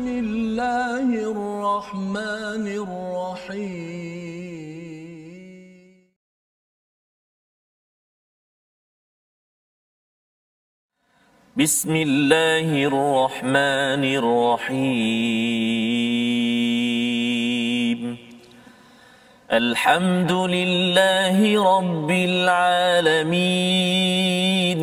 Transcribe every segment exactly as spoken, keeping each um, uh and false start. بسم الله الرحمن الرحيم بسم الله الرحمن الرحيم الحمد لله رب العالمين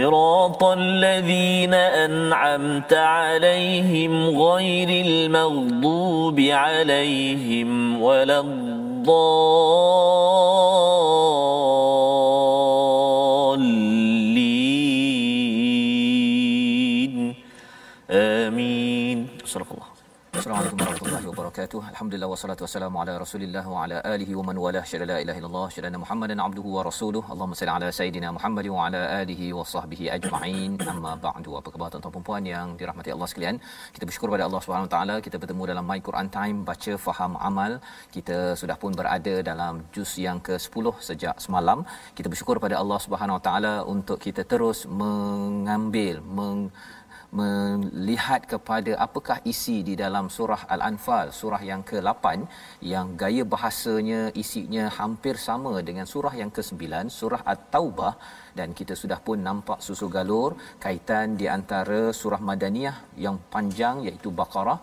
صراط الذين أنعمت عليهم غير المغضوب عليهم ولا الضالين آمين. صدق الله. السلام عليكم ورحمة الله وبركاته. الحمد لله والصلاة والسلام على رسول الله وعلى آله ومن والاه. شهد لا إله إلا الله شهد أن محمدا عبده ورسوله. اللهم صل على سيدنا محمد wa ala alihi wa sahbihi ajma'in. Amma ba'du. Apa khabar tuan-tuan dan puan yang dirahmati Allah sekalian? Kita bersyukur pada Allah Subhanahu Wa Taala, kita bertemu dalam My Quran Time, baca faham amal. Kita sudah pun berada dalam juz yang ke sepuluh sejak semalam. Kita bersyukur pada Allah Subhanahu Wa Taala untuk kita terus mengambil meng melihat kepada apakah isi di dalam surah Al-Anfal, surah yang ke lapan yang gaya bahasanya, isinya hampir sama dengan surah yang ke sembilan, surah At-Taubah. Dan kita sudah pun nampak susul galur kaitan di antara surah Madaniyah yang panjang iaitu Baqarah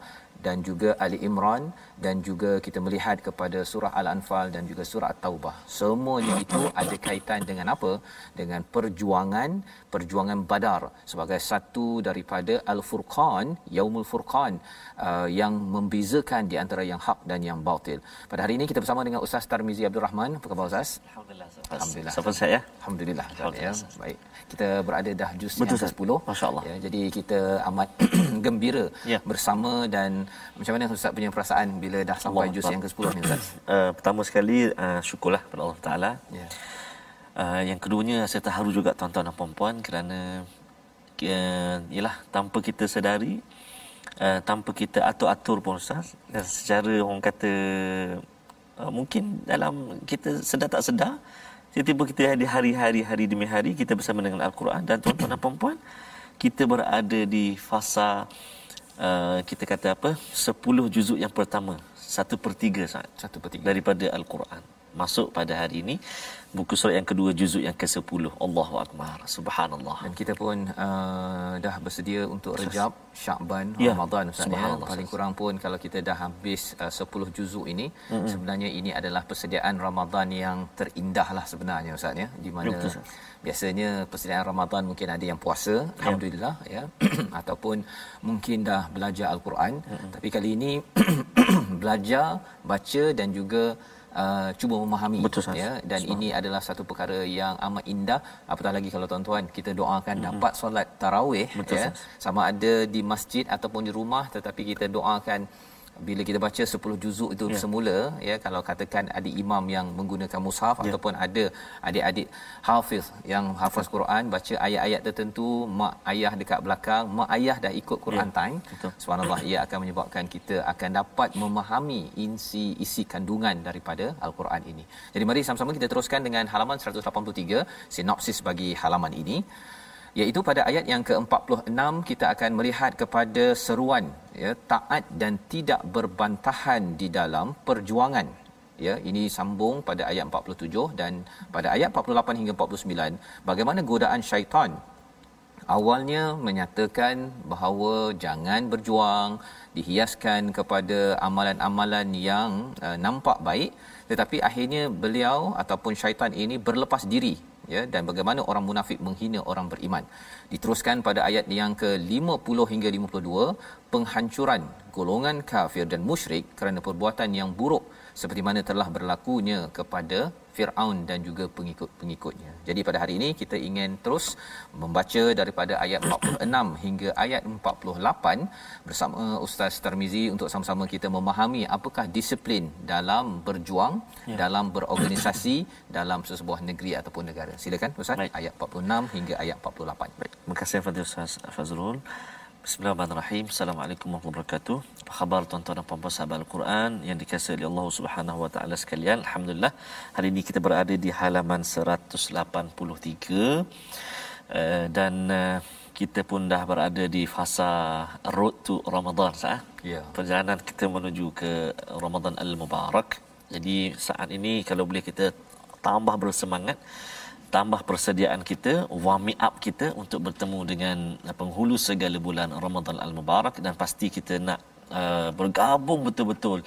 dan juga Ali Imran, dan juga kita melihat kepada surah Al-Anfal dan juga surah At-Taubah. Semuanya itu ada kaitan dengan apa? Dengan perjuangan, perjuangan Badar sebagai satu daripada Al-Furqan, Yaumul Furqan, uh, yang membezakan di antara yang hak dan yang batil. Pada hari ini kita bersama dengan Ustaz Tarmizi Abdul Rahman. Apa khabar Ustaz? Alhamdulillah. Alhamdulillah. Siapa saya? Alhamdulillah. Alhamdulillah. Alhamdulillah. Baik. Kita berada dah juz yang ke sepuluh. Masya-Allah. Ya, jadi kita amat gembira ya. Bersama. Dan macam mana Ustaz punya perasaan bila dah sampai Allah, juz Allah. Yang ke sepuluh ni Ustaz? Uh, pertama sekali uh, syukurlah kepada Allah Taala. Ya. Yeah. Uh, yang keduanya saya terharu juga tuan-tuan dan puan-puan kerana uh, yalah tanpa kita sedari, uh, tanpa kita atur-atur pun Ustaz, dan secara orang kata uh, mungkin dalam kita sedar tak sedar, tiba-tiba kita di hari-hari hari demi hari kita bersama dengan Al-Quran, dan tuan-tuan dan puan-puan kita berada di fasa Uh, kita kata apa, sepuluh juzuk yang pertama, satu per tiga saat satu per tiga daripada Al-Quran masuk pada hari ini buku surah yang kedua juzuk yang ke sepuluh. Allahu akbar, subhanallah. Dan kita pun uh, dah bersedia untuk Rejab, Syakban, ya, Ramadan Ustaz ya. Paling kurang pun kalau kita dah habis uh, sepuluh juzuk ini, mm-hmm. sebenarnya ini adalah persediaan Ramadan yang terindah lah sebenarnya Ustaz ya, di mana betul, biasanya persediaan Ramadan mungkin ada yang puasa, alhamdulillah ya, ya. ataupun mungkin dah belajar Al-Quran, mm-hmm. tapi kali ini belajar, baca dan juga Uh, cuba memahami. Betul, ya, dan Betul. Ini adalah satu perkara yang amat indah, apatah lagi kalau tuan-tuan kita doakan mm-hmm. dapat solat tarawih. Betul, ya, sama ada di masjid ataupun di rumah, tetapi kita doakan bila kita baca sepuluh juzuk itu yeah. semula ya, kalau katakan ada imam yang menggunakan mushaf yeah. ataupun ada adik-adik hafiz yang hafaz Quran baca ayat-ayat tertentu, mak ayah dekat belakang, mak ayah dah ikut Quran yeah. time. Betul. Subhanallah, ia akan menyebabkan kita akan dapat memahami isi isi kandungan daripada Al-Quran ini. Jadi mari sama-sama kita teruskan dengan halaman seratus lapan puluh tiga, sinopsis bagi halaman ini, iaitu pada ayat yang ke empat puluh enam kita akan melihat kepada seruan ya, taat dan tidak berbantahan di dalam perjuangan ya. Ini sambung pada ayat empat puluh tujuh, dan pada ayat empat puluh lapan hingga empat puluh sembilan bagaimana godaan syaitan. Awalnya menyatakan bahawa jangan berjuang, dihiaskan kepada amalan-amalan yang uh, nampak baik, tetapi akhirnya beliau ataupun syaitan ini berlepas diri ya, dan bagaimana orang munafik menghina orang beriman. Diteruskan pada ayat yang ke lima puluh hingga lima puluh dua, penghancuran golongan kafir dan musyrik kerana perbuatan yang buruk seperti mana telah berlakunya kepada Firaun dan juga pengikut-pengikutnya. Jadi pada hari ini kita ingin terus membaca daripada ayat empat puluh enam hingga ayat empat puluh lapan bersama Ustaz Tarmizi untuk sama-sama kita memahami apakah disiplin dalam berjuang, ya, dalam berorganisasi dalam sesebuah negeri ataupun negara. Silakan Ustaz. Baik, ayat empat puluh enam hingga ayat empat puluh lapan. Baik. Terima kasih kepada Ustaz Fazrul. Bismillahirrahmanirrahim. Assalamualaikum warahmatullahi wabarakatuh. Apa khabar tuan-tuan dan puan-puan sahabat Al-Quran yang dikasihi oleh Allah Subhanahu wa taala sekalian. Alhamdulillah, hari ini kita berada di halaman seratus lapan puluh tiga uh, dan uh, kita pun dah berada di fasa road to Ramadan, sah? Ya. Perjalanan kita menuju ke Ramadan Al-Mubarak. Jadi saat ini kalau boleh kita tambah bersemangat, tambah persediaan kita, warm up kita untuk bertemu dengan penghulu segala bulan Ramadan Al-Mubarak. Dan pasti kita nak uh, bergabung betul-betul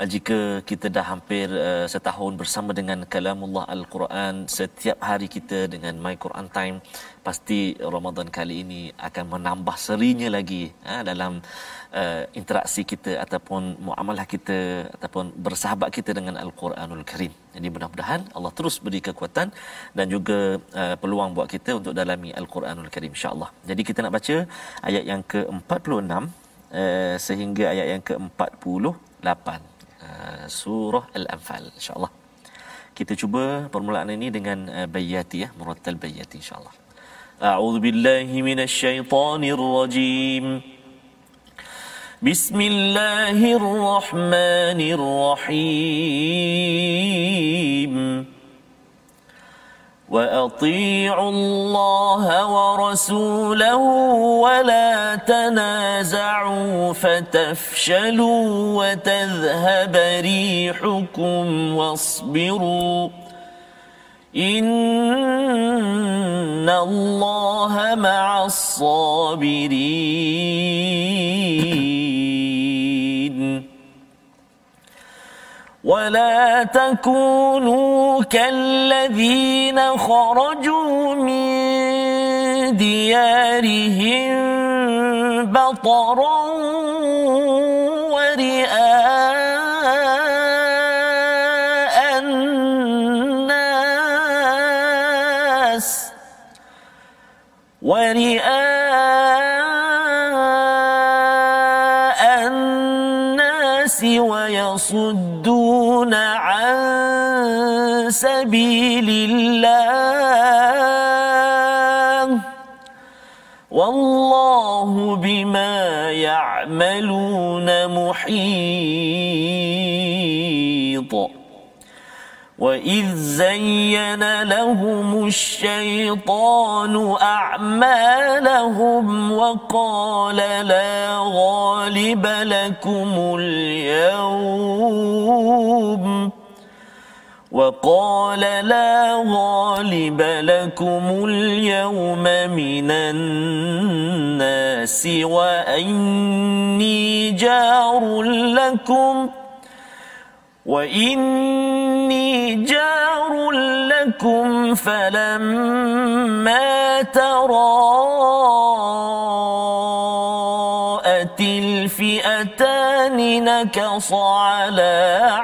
uh, jika kita dah hampir uh, setahun bersama dengan Kalamullah Al-Quran, setiap hari kita dengan MyQuran Time, pasti Ramadan kali ini akan menambah serinya lagi uh, dalam uh, interaksi kita ataupun muamalah kita ataupun bersahabat kita dengan Al-Quranul Karim. Jadi mudah-mudahan Allah terus beri kekuatan dan juga uh, peluang buat kita untuk dalami Al-Quranul Karim insya-Allah. Jadi kita nak baca ayat yang ke-empat puluh enam uh, sehingga ayat yang ke-empat puluh lapan uh, surah Al-Anfal insya-Allah. Kita cuba permulaan ini dengan uh, bayyati ya, murattal bayyati insya-Allah. A'udzu billahi minasy syaithanir rajim. بسم الله الرحمن الرحيم وأطيعوا الله ورسوله ولا تنازعوا فتفشلوا وتذهب ريحكم واصبروا إن الله مع الصابرين ولا تكونوا كالذين خرجوا من ديارهم بطرا ورئاء وَرِئَاءَ النَّاسِ وَيَصُدُّونَ عَن سَبِيلِ اللَّهِ وَاللَّهُ بِمَا يَعْمَلُونَ مُحِيطٌ وَإِذْ زَيَّنَ لَهُمُ الشَّيْطَانُ أَعْمَالَهُمْ وَقَالَ لَا غَالِبَ لَكُمُ الْيَوْمَ وَقَالَ لَا غَالِبَ لَكُمُ الْيَوْمَ مِنَ النَّاسِ وَإِنِّي جَارٌ لَكُمْ وَإِنِّي جَارٌ لَكُمْ فَلَمَّا تَرَاءَتِ الْفِئَتَانِ نَكَصَ عَلَى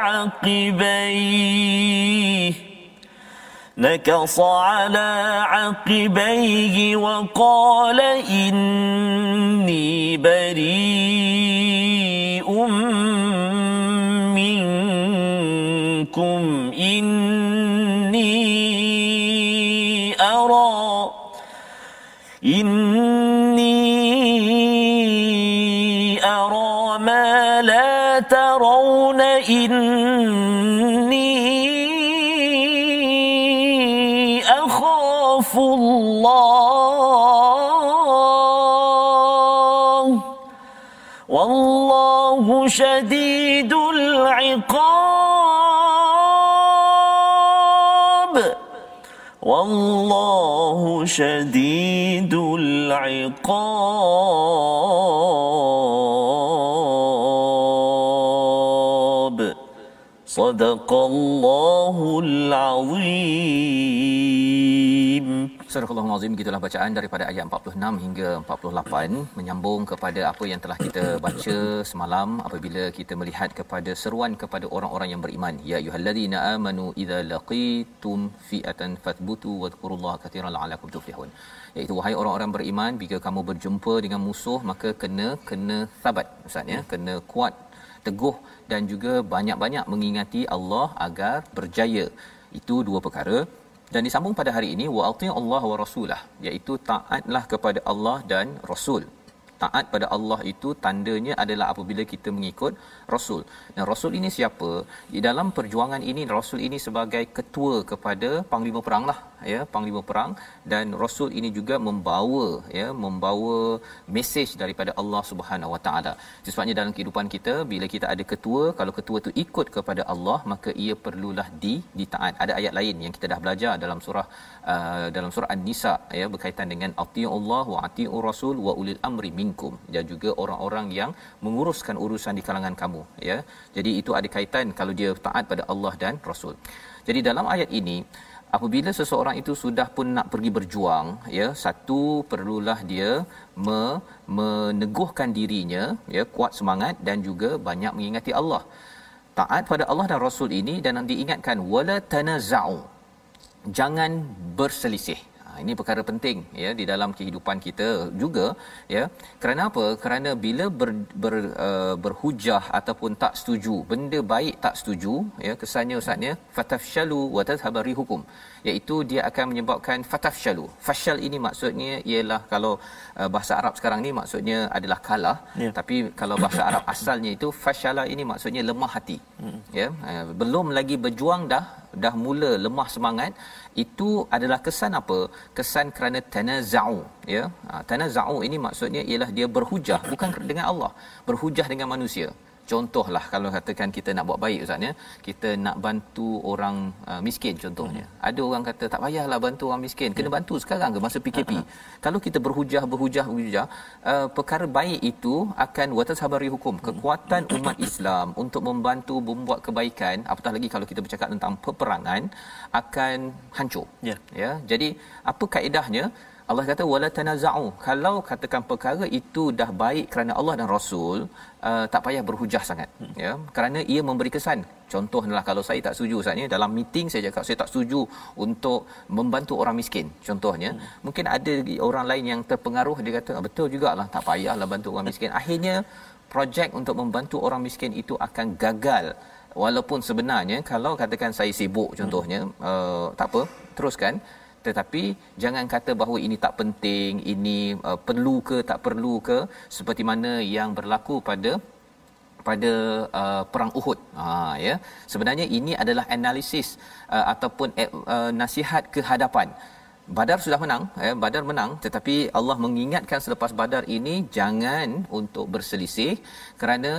عَقِبَيْهِ نَكَصَ عَلَى عَقِبَيْهِ وَقَالَ إِنِّي بَرِيءٌ كُم إني أرى إني أرى ما لا ترون إني أخاف الله والله شديد العقاب والله شديد العقاب صدق الله العظيم. Subhanallahu azim. Gitulah bacaan daripada ayat empat puluh enam hingga empat puluh lapan menyambung kepada apa yang telah kita baca semalam apabila kita melihat kepada seruan kepada orang-orang yang beriman. Ya ayyuhallazina amanu idza laqitum fi'atan fathbutu wadhkurullaha katsiran la'allakum tuflihun. Iaitu wahai orang-orang beriman, bila kamu berjumpa dengan musuh maka kena kena sabat, ustaz ya, kena kuat teguh dan juga banyak-banyak mengingati Allah agar berjaya. Itu dua perkara. Dan disambung pada hari ini wa atii'u Allah wa rasulah, iaitu taatlah kepada Allah dan Rasul. Taat pada Allah itu tandanya adalah apabila kita mengikut Rasul. Dan Rasul ini siapa? Di dalam perjuangan ini Rasul ini sebagai ketua kepada panglima perang lah ya, panglima perang, dan Rasul ini juga membawa ya, membawa mesej daripada Allah Subhanahu Wa Taala. Sebabnya dalam kehidupan kita bila kita ada ketua, kalau ketua itu ikut kepada Allah maka ia perlulah di ditaat. Ada ayat lain yang kita dah belajar dalam surah uh, dalam surah An-Nisa ya, berkaitan dengan atiiullah wa atiiur rasul wa ulil amri min, dan juga orang-orang yang menguruskan urusan di kalangan kamu ya. Jadi itu ada kaitan kalau dia taat pada Allah dan Rasul. Jadi dalam ayat ini apabila seseorang itu sudah pun nak pergi berjuang ya, satu perlulah dia me- meneguhkan dirinya ya, kuat semangat dan juga banyak mengingati Allah. Taat pada Allah dan Rasul ini, dan diingatkan wala tanaza'u, jangan berselisih. Ini perkara penting ya di dalam kehidupan kita juga ya. Kerana apa? Kerana bila ber, ber, uh, berhujah ataupun tak setuju, benda baik tak setuju ya, kesannya ustaznya fatafshalu wa tadhhabu hukum, iaitu dia akan menyebabkan fatafshalu. Fashal ini maksudnya ialah kalau uh, bahasa Arab sekarang ni maksudnya adalah kalah ya. Tapi kalau bahasa Arab asalnya itu fashala ini maksudnya lemah hati ya, uh, belum lagi berjuang dah dah mula lemah semangat. Itu adalah kesan apa? Kesan kerana tanaza'u ya. Ha, tanaza'u ini maksudnya ialah dia berhujah bukan dengan Allah, berhujah dengan manusia. Contohlah kalau katakan kita nak buat baik ustaz ya, kita nak bantu orang uh, miskin contohnya. Hmm. Ada orang kata tak payahlah bantu orang miskin, kena yeah. bantu sekarang ke masa P K P. Uh-huh. Kalau kita berhujah berhujah berhujah, uh, perkara baik itu akan watasabari hukum. Kekuatan umat Islam untuk membantu membuat kebaikan, apatah lagi kalau kita bercakap tentang peperangan, akan hancur. Yeah. Ya. Jadi apa kaedahnya? Allah kata wala tanaza'u. Kalau katakan perkara itu dah baik kerana Allah dan Rasul, uh, tak payah berhujah sangat hmm. ya, kerana ia memberi kesan. Contohnya kalau saya tak setuju ustaz ni, dalam meeting saya cakap saya tak setuju untuk membantu orang miskin contohnya, hmm. mungkin ada orang lain yang terpengaruh, dia kata ah, betul jugalah, tak payahlah bantu orang miskin. Akhirnya projek untuk membantu orang miskin itu akan gagal. Walaupun sebenarnya kalau katakan saya sibuk contohnya, hmm. uh, tak apa, teruskan. Tetapi jangan kata bahawa ini tak penting, ini uh, perlu ke tak perlu ke, seperti mana yang berlaku pada pada uh, perang Uhud. Ha ya. Sebenarnya ini adalah analisis uh, ataupun uh, nasihat ke hadapan. Badar sudah menang, ya, Badar menang, tetapi Allah mengingatkan selepas Badar ini jangan untuk berselisih kerana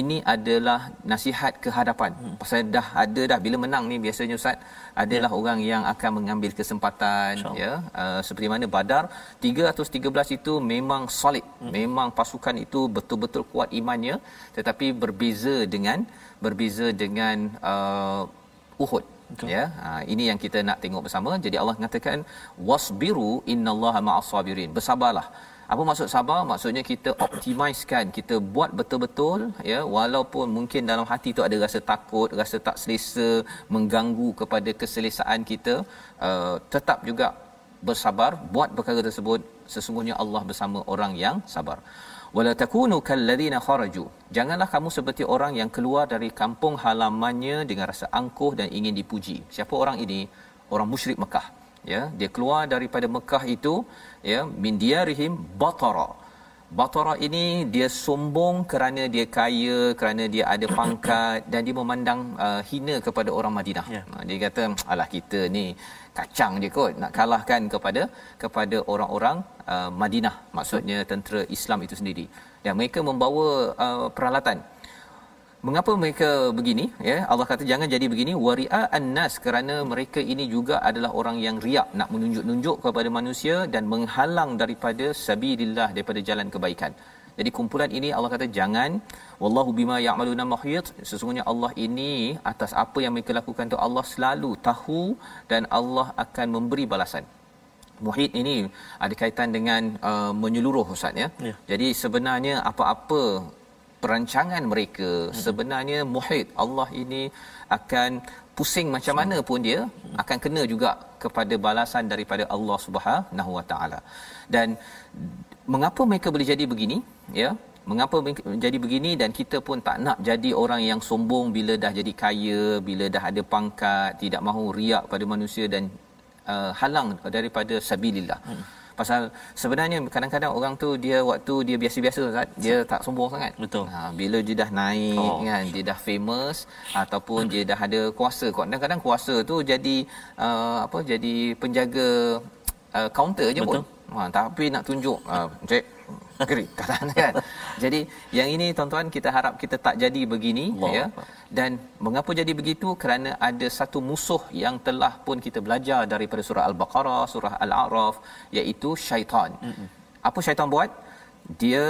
ini adalah nasihat ke hadapan. Hmm. Pasal dah ada dah bila menang ni biasanya ustaz adalah yeah. orang yang akan mengambil kesempatan Insya ya uh, seperti mana Badar tiga ratus tiga belas itu memang solid. Hmm. Memang pasukan itu betul-betul kuat imannya, tetapi berbeza dengan berbeza dengan uh, Uhud. Betul. Ya, ha, ini yang kita nak tengok bersama. Jadi Allah mengatakan wasbiru innallaha ma'as sabirin. Bersabarlah. Apa maksud sabar? Maksudnya kita optimizekan, kita buat betul-betul ya, walaupun mungkin dalam hati tu ada rasa takut, rasa tak selesa, mengganggu kepada keselesaan kita, uh, tetap juga bersabar buat perkara tersebut. Sesungguhnya Allah bersama orang yang sabar. Wala takunu kallazina kharaju, janganlah kamu seperti orang yang keluar dari kampung halamannya dengan rasa angkuh dan ingin dipuji. Siapa orang ini? Orang musyrik Mekah ya, dia keluar daripada Mekah itu ya, min diarihim batara. Batara ini dia sombong kerana dia kaya, kerana dia ada pangkat, dan dia memandang uh, hina kepada orang Madinah. Yeah. Dia kata alah kita ni kacang je kot nak kalahkan kepada kepada orang-orang uh, Madinah, maksudnya tentera Islam itu sendiri. Dan mereka membawa uh, peralatan. Mengapa mereka begini ya? Allah kata jangan jadi begini, waria annas, kerana mereka ini juga adalah orang yang riak, nak menunjuk-nunjuk kepada manusia dan menghalang daripada sabilillah, daripada jalan kebaikan. Jadi kumpulan ini Allah kata jangan, wallahu bima ya'maluna muhit, sesungguhnya Allah ini atas apa yang mereka lakukan tu Allah selalu tahu dan Allah akan memberi balasan. muhit ini ada kaitan dengan uh, menyeluruh ustaz ya. Yeah. Jadi sebenarnya apa-apa perancangan mereka hmm. sebenarnya muhit Allah ini akan pusing macam mana pun dia hmm. akan kena juga kepada balasan daripada Allah Subhanahu Wa Taala. Dan mengapa mereka boleh jadi begini ya, mengapa jadi begini, dan kita pun tak nak jadi orang yang sombong bila dah jadi kaya, bila dah ada pangkat, tidak mahu riak pada manusia dan uh, halang daripada sabilillah. Hmm. Pasal sebenarnya kadang-kadang orang tu dia waktu dia biasa-biasa ustaz, dia tak sombong sangat. Betul. Ha, bila dia dah naik oh. kan, dia dah famous ataupun dia dah ada kuasa, kadang-kadang kuasa tu jadi uh, apa jadi penjaga uh, kaunter je. Betul. Pun. Ha, tapi nak tunjuk uh, cek gerik kan. Jadi yang ini tuan-tuan kita harap kita tak jadi begini Allah ya. Allah. Dan mengapa jadi begitu? Kerana ada satu musuh yang telah pun kita belajar daripada surah Al-Baqarah, surah Al-A'raf, iaitu syaitan. Mm-hmm. Apa syaitan buat? Dia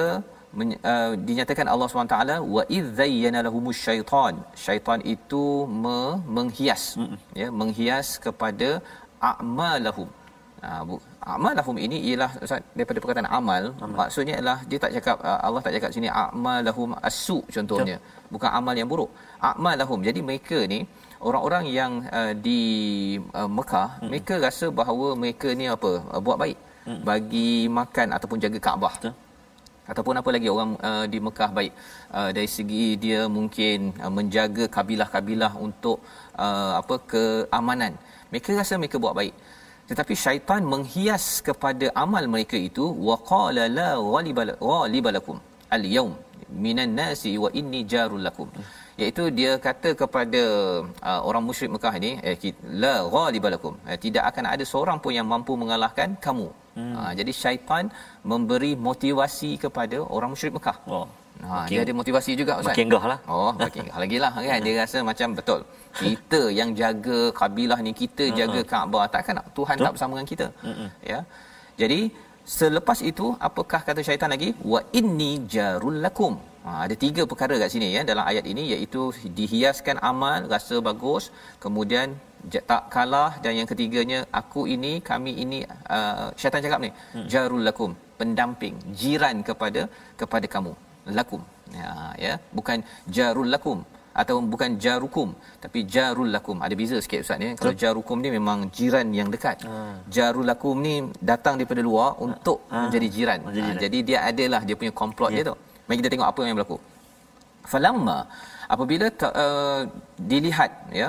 uh, dinyatakan Allah Subhanahu taala wa idzayyana lahumus syaitan. Syaitan itu me- menghias mm-hmm. ya, menghias kepada a'malahum. Ah uh, amalahum ini ialah daripada perkataan amal, amal. Maksudnya ialah dia tak cakap Allah tak cakap sini amalahum asu contohnya. Betul. Bukan amal yang buruk, amalahum. Jadi mereka ni orang-orang yang uh, di uh, Mekah hmm. mereka rasa bahawa mereka ni apa uh, buat baik hmm. bagi makan ataupun jaga Kaabah. Betul. Ataupun apa lagi orang uh, di Mekah baik uh, dari segi dia mungkin uh, menjaga kabilah-kabilah untuk uh, apa keamanan. Mereka rasa mereka buat baik, tetapi syaitan menghias kepada amal mereka itu. Waqala la ghaliba lakum al-yawm minan nasi wa inni jarul lakum, iaitu dia kata kepada uh, orang musyrik Mekah ini eh, la ghaliba lakum eh, tidak akan ada seorang pun yang mampu mengalahkan kamu. hmm. uh, jadi syaitan memberi motivasi kepada orang musyrik Mekah. Oh. Ha, makin, dia ada motivasi juga ustaz. Makin gahlah. Oh, makin gah lagilah kan. Dia rasa macam betul. Kita yang jaga kabilah ni, kita jaga Kaabah, takkan nak Tuhan betul? Tak bersama dengan kita. Mm-mm. Ya. Jadi selepas itu apakah kata syaitan lagi? Wa inni jarul lakum. Ha, ada tiga perkara kat sini ya dalam ayat ini, iaitu dihiaskan amal, rasa bagus, kemudian tak kalah, dan yang ketiganya aku ini, kami ini uh, syaitan cakap ni, mm. jarul lakum, pendamping, jiran kepada kepada kamu. Lakum ya ya, bukan jarul lakum atau bukan jarukum, tapi jarul lakum. Ada beza sikit ustaz ni. Kalau jarukum ni memang jiran yang dekat. Ha. Jarul lakum ni datang daripada luar untuk ha. menjadi jiran. Ha. Ha. Jadi dia adalah dia punya komplot yeah. dia tu. Mari kita tengok apa yang berlaku. Falamma, apabila uh, dilihat ya,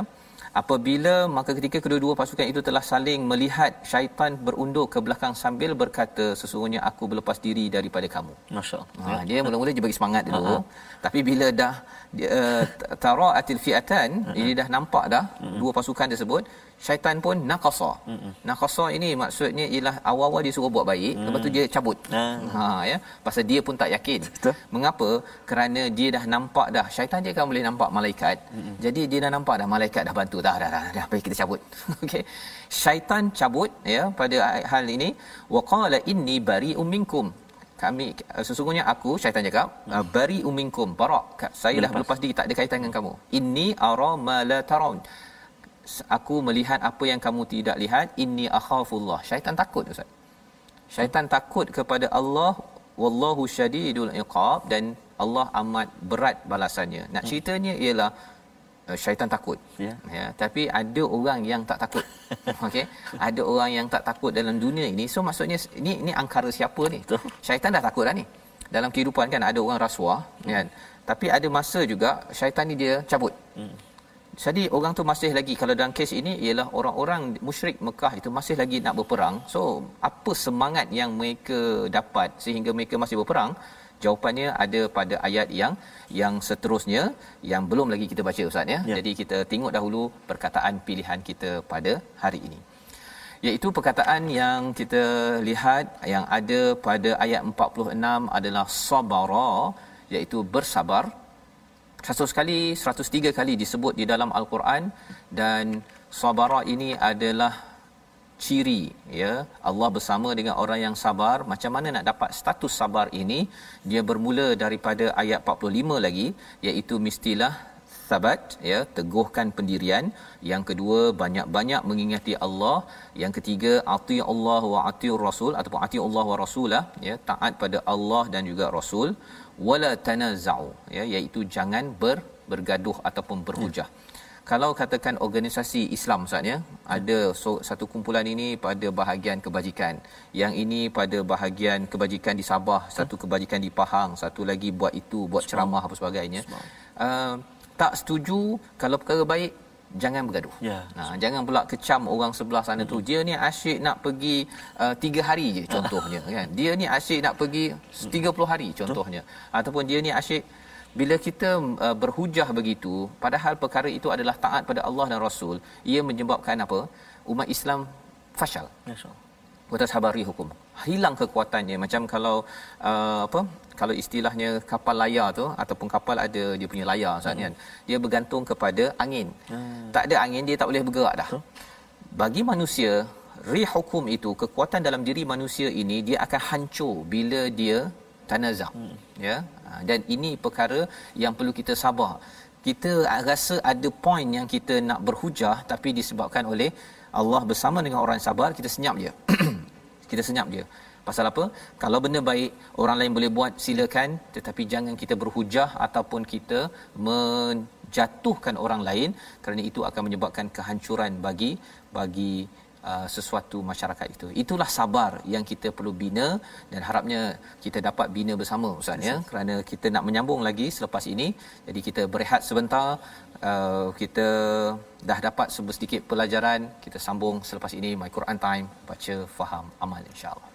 apabila maka ketika kedua-dua pasukan itu telah saling melihat, syaitan berundur ke belakang sambil berkata, sesungguhnya aku berlepas diri daripada kamu. Masya-Allah. Ha, dia mula-mula dia bagi semangat dulu. Uh-huh. Tapi bila dah uh, tara'atil fi'atan, uh-huh. ini dah nampak dah uh-huh. dua pasukan tersebut, syaitan pun naqasa. Uh-huh. Naqasa ini maksudnya ialah awal-awal dia suruh buat baik, uh-huh. lepas tu dia cabut. Uh-huh. Ha ya, pasal dia pun tak yakin. Betul. Mengapa? Kerana dia dah nampak dah. Syaitan dia kan boleh nampak malaikat. Uh-huh. Jadi dia dah nampak dah malaikat dah bantu. Dah dah dah dah pergi kita cabut. Okey. Syaitan cabut ya pada hal ini. Wa qala inni bari'um minkum. Kami sesungguhnya aku, syaitan cakap, bari'um minkum, barak. Saya dah berlepas diri, tak ada kaitan dengan kamu. Inni ara ma la taraun. Aku melihat apa yang kamu tidak lihat. Inni akhafullah. Syaitan takut ustaz. Syaitan takut kepada Allah. Wallahu syadidul iqab, dan Allah amat berat balasannya. Nak ceritanya ialah syaitan takut ya. ya tapi ada orang yang tak takut. Okey, ada orang yang tak takut dalam dunia ini. So maksudnya ini ini angkara siapa ni? Betul. Syaitan dah takut dah ni. Dalam kehidupan kan ada orang rasuah hmm. kan, tapi ada masa juga syaitan ni dia cabut. Hmm. Jadi orang tu masih lagi, kalau dalam kes ini ialah orang-orang musyrik Mekah itu masih lagi nak berperang. So apa semangat yang mereka dapat sehingga mereka masih berperang? Jawapannya ada pada ayat yang yang seterusnya yang belum lagi kita baca ustaz ya. ya. Jadi kita tengok dahulu perkataan pilihan kita pada hari ini, iaitu perkataan yang kita lihat yang ada pada ayat empat puluh enam adalah sabara, iaitu bersabar. seratus kali seratus tiga kali disebut di dalam al-Quran, dan sabara ini adalah ciri ya Allah bersama dengan orang yang sabar. Macam mana nak dapat status sabar ini? Dia bermula daripada ayat empat puluh lima lagi, iaitu mestilah thabat, ya, teguhkan pendirian. Yang kedua, banyak-banyak mengingati Allah. Yang ketiga, atii Allah wa atiur rasul ataupun atii Allah wa rasulah, ya, taat pada Allah dan juga Rasul. Wala tanaza'u, ya, iaitu jangan ber, bergaduh ataupun berhujah. Ya. Kalau katakan organisasi Islam saatnya, ada so, satu kumpulan ini pada bahagian kebajikan, yang ini pada bahagian kebajikan di Sabah, satu kebajikan di Pahang, satu lagi buat itu, buat ceramah apa sebagainya. Uh, tak setuju. Kalau perkara baik jangan bergaduh. Yeah. Nah, jangan pula kecam orang sebelah sana tu. Dia ni asyik nak pergi tiga uh, hari je contohnya, kan. Dia ni asyik nak pergi tiga puluh hari contohnya. Ataupun dia ni asyik. Bila kita uh, berhujah begitu, padahal perkara itu adalah taat pada Allah dan Rasul, ia menyebabkan apa? Umat Islam fashal. Masyaallah. Watashabari hukum. Hilang kekuatannya. Macam kalau uh, apa? Kalau istilahnya kapal layar tu, ataupun kapal ada dia punya layar ustaz, kan. Dia bergantung kepada angin. Hmm. Tak ada angin dia tak boleh bergerak dah. Betul. Bagi manusia, rihukum itu, kekuatan dalam diri manusia ini, dia akan hancur bila dia tanazah. Hmm. Ya. Dan ini perkara yang perlu kita sabar. Kita rasa ada point yang kita nak berhujah, tapi disebabkan oleh Allah bersama dengan orang sabar, kita senyap je. Kita senyap je. Pasal apa? Kalau benda baik orang lain boleh buat, silakan, tetapi jangan kita berhujah ataupun kita menjatuhkan orang lain, kerana itu akan menyebabkan kehancuran bagi bagi Uh, sesuatu masyarakat itu. Itulah sabar yang kita perlu bina, dan harapnya kita dapat bina bersama ustaz, ya, kerana kita nak menyambung lagi selepas ini. Jadi kita berehat sebentar, uh, kita dah dapat sedikit pelajaran, kita sambung selepas ini. My Quran Time, baca, faham, amal, insya-Allah.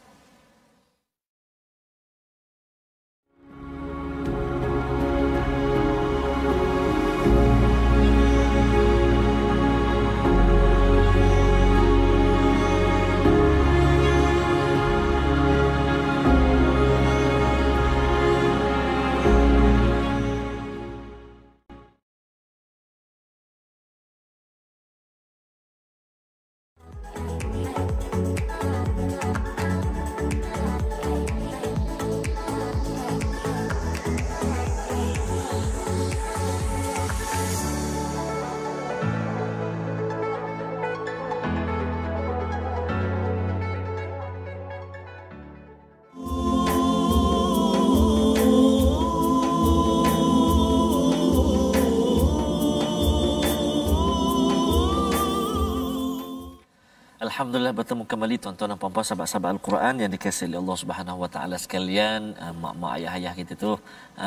Alhamdulillah, bertemu kembali tuan-tuan dan puan-puan, sahabat-sahabat Al-Quran yang dikasihi oleh Allah Subhanahu Wa Taala sekalian, mak-mak, ayah-ayah kita tu,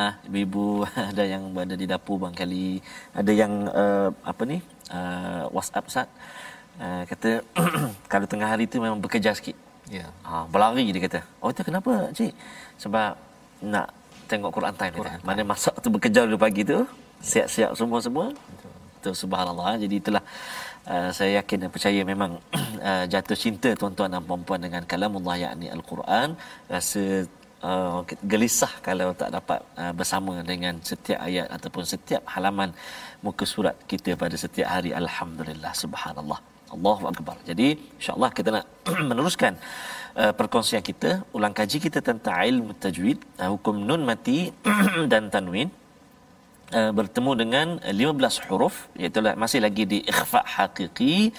ah, ibu-ibu, ada yang berada di dapur barangkali, ada yang uh, apa ni, uh, WhatsApp Ustaz, uh, kata kalau tengah hari tu memang bekerja sikit. Ya. Yeah. Ah, berlari dia kata. Oh, itu kenapa cik? Sebab nak tengok Quran Time. Quran time. Mana masak tu, bekerja dulu pagi tu, siap-siap semua-semua. Betul. Itu subhanallah. Jadi itulah, Uh, saya yakin dan percaya memang uh, jatuh cinta tuan-tuan dan puan-puan dengan kalamullah, yakni Al-Quran. Rasa uh, gelisah kalau tak dapat uh, bersama dengan setiap ayat ataupun setiap halaman muka surat kita pada setiap hari. Alhamdulillah, subhanallah, Allahu akbar. Jadi insya-Allah kita nak meneruskan uh, perkongsian kita, ulang kaji kita tentang ilmu tajwid, uh, hukum nun mati dan tanwin. Uh, bertemu dengan lima belas huruf, iaitu masih lagi di ikhfa hakiki,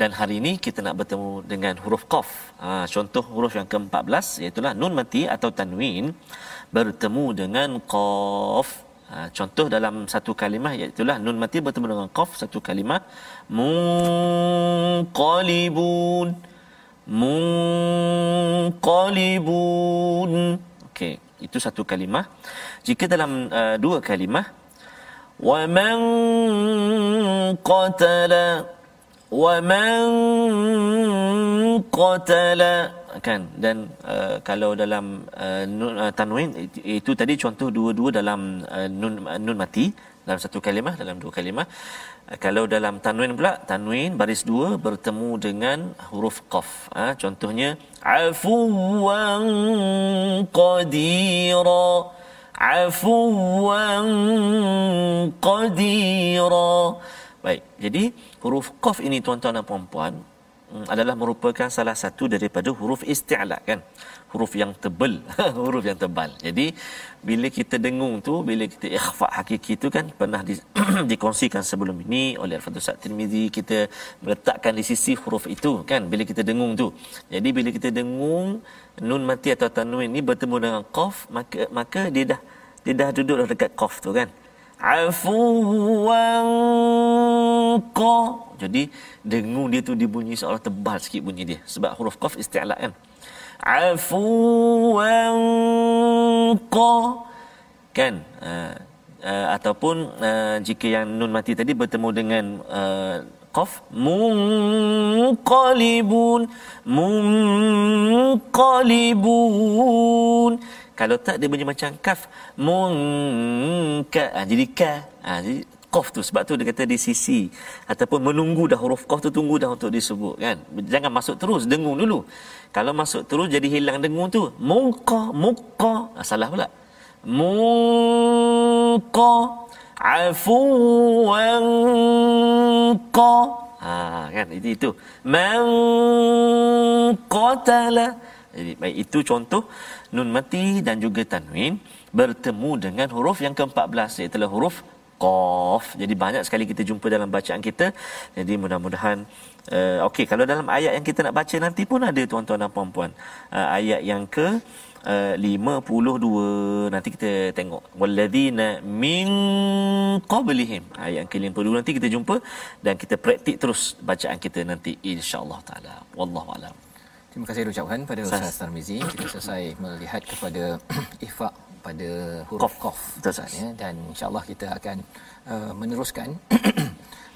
dan hari ini kita nak bertemu dengan huruf qaf. Uh, contoh huruf yang ke empat belas, iaitu nun mati atau tanwin bertemu dengan qaf. Uh, contoh dalam satu kalimah, iaitu nun mati bertemu dengan qaf satu kalimah, munqalibun, munqalibun. Okey, itu satu kalimah. Jika dalam uh, dua kalimah, وَمَنْ قَتَلَ وَمَنْ قَتَلَ kan, dan uh, kalau dalam uh, nun, uh, tanwin itu, itu tadi contoh dua-dua dalam uh, nun uh, nun mati dalam satu kalimah, dalam dua kalimah. Uh, kalau dalam tanwin pula, tanwin baris dua bertemu dengan huruf qaf. Ha, contohnya afuwan qadira, afuwan qadira. Baik, jadi huruf qaf ini tuan-tuan dan puan-puan, adalah merupakan salah satu daripada huruf isti'la, kan, huruf yang tebal huruf yang tebal. Jadi bila kita dengung tu, bila kita ikhfa hakiki tu, kan, pernah di, dikongsikan sebelum ini oleh Al-Fadhil Tirmizi, kita meletakkan di sisi huruf itu, kan, bila kita dengung tu. Jadi bila kita dengung nun mati atau tanwin ni bertemu dengan qaf, maka maka dia dah dia dah duduk dekat qaf tu, kan. Afuwan qa. Jadi dengung dia tu dibunyi seolah tebal sikit bunyi dia sebab huruf qaf isti'la, kan. Afuwan qa, kan. Uh, uh, ataupun uh, jika yang nun mati tadi bertemu dengan uh, qaf, munqalibun munqalibun. Kalau tak dia bunyi macam kaf, munka, ha, jadi ka, ha, jadi qaf tu. Sebab tu dia kata di sisi ataupun menunggu dah huruf qaf tu, tunggu dah untuk disebut, kan. Jangan masuk terus, dengung dulu. Kalau masuk terus jadi hilang dengung tu, munqa munqa, ha, salah pula, munqa afuwan qa, ha, kan, itu itu man qatala. Jadi baik, itu contoh nun mati dan juga tanwin bertemu dengan huruf yang keempat belas, iaitu huruf qaf. Jadi banyak sekali kita jumpa dalam bacaan kita. Jadi mudah-mudahan uh, okey, kalau dalam ayat yang kita nak baca nanti pun ada, tuan-tuan dan puan-puan, uh, ayat yang ke uh, lima puluh dua nanti kita tengok, wallazina min qablihim, ayat yang ke lima puluh dua nanti kita jumpa dan kita praktik terus bacaan kita nanti, insya-Allah taala. Wallahu a'lam. Terima kasih ucapan pada Ustaz Tarmizi. Kita selesai melihat kepada ikhfa pada huruf qaf ya, dan insya-Allah kita akan uh, meneruskan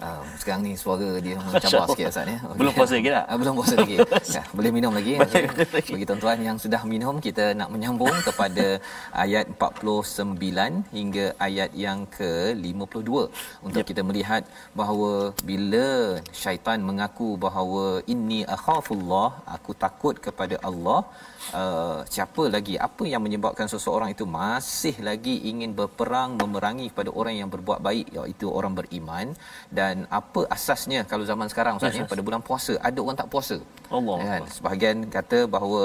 uh, sekarang ni suara dia mencabar sikit Ustaz ya. Okay. Belum puasa lagi tak? Uh, belum puasa lagi. Ya, boleh minum lagi. Okay. Bagi tuan-tuan yang sudah minum, kita nak menyambung kepada ayat empat puluh sembilan hingga ayat yang ke lima puluh dua untuk yep. kita melihat bahawa bila syaitan mengaku bahawa inni akhafullah, aku takut kepada Allah, uh, siapa lagi, apa yang menyebabkan seseorang itu masih lagi ingin berperang memerangi kepada orang yang berbuat baik, iaitu orang beriman. Dan apa asasnya kalau zaman sekarang Ustaz ya, pada bulan puasa ada orang tak puasa, Allah kan, sebahagian kata bahawa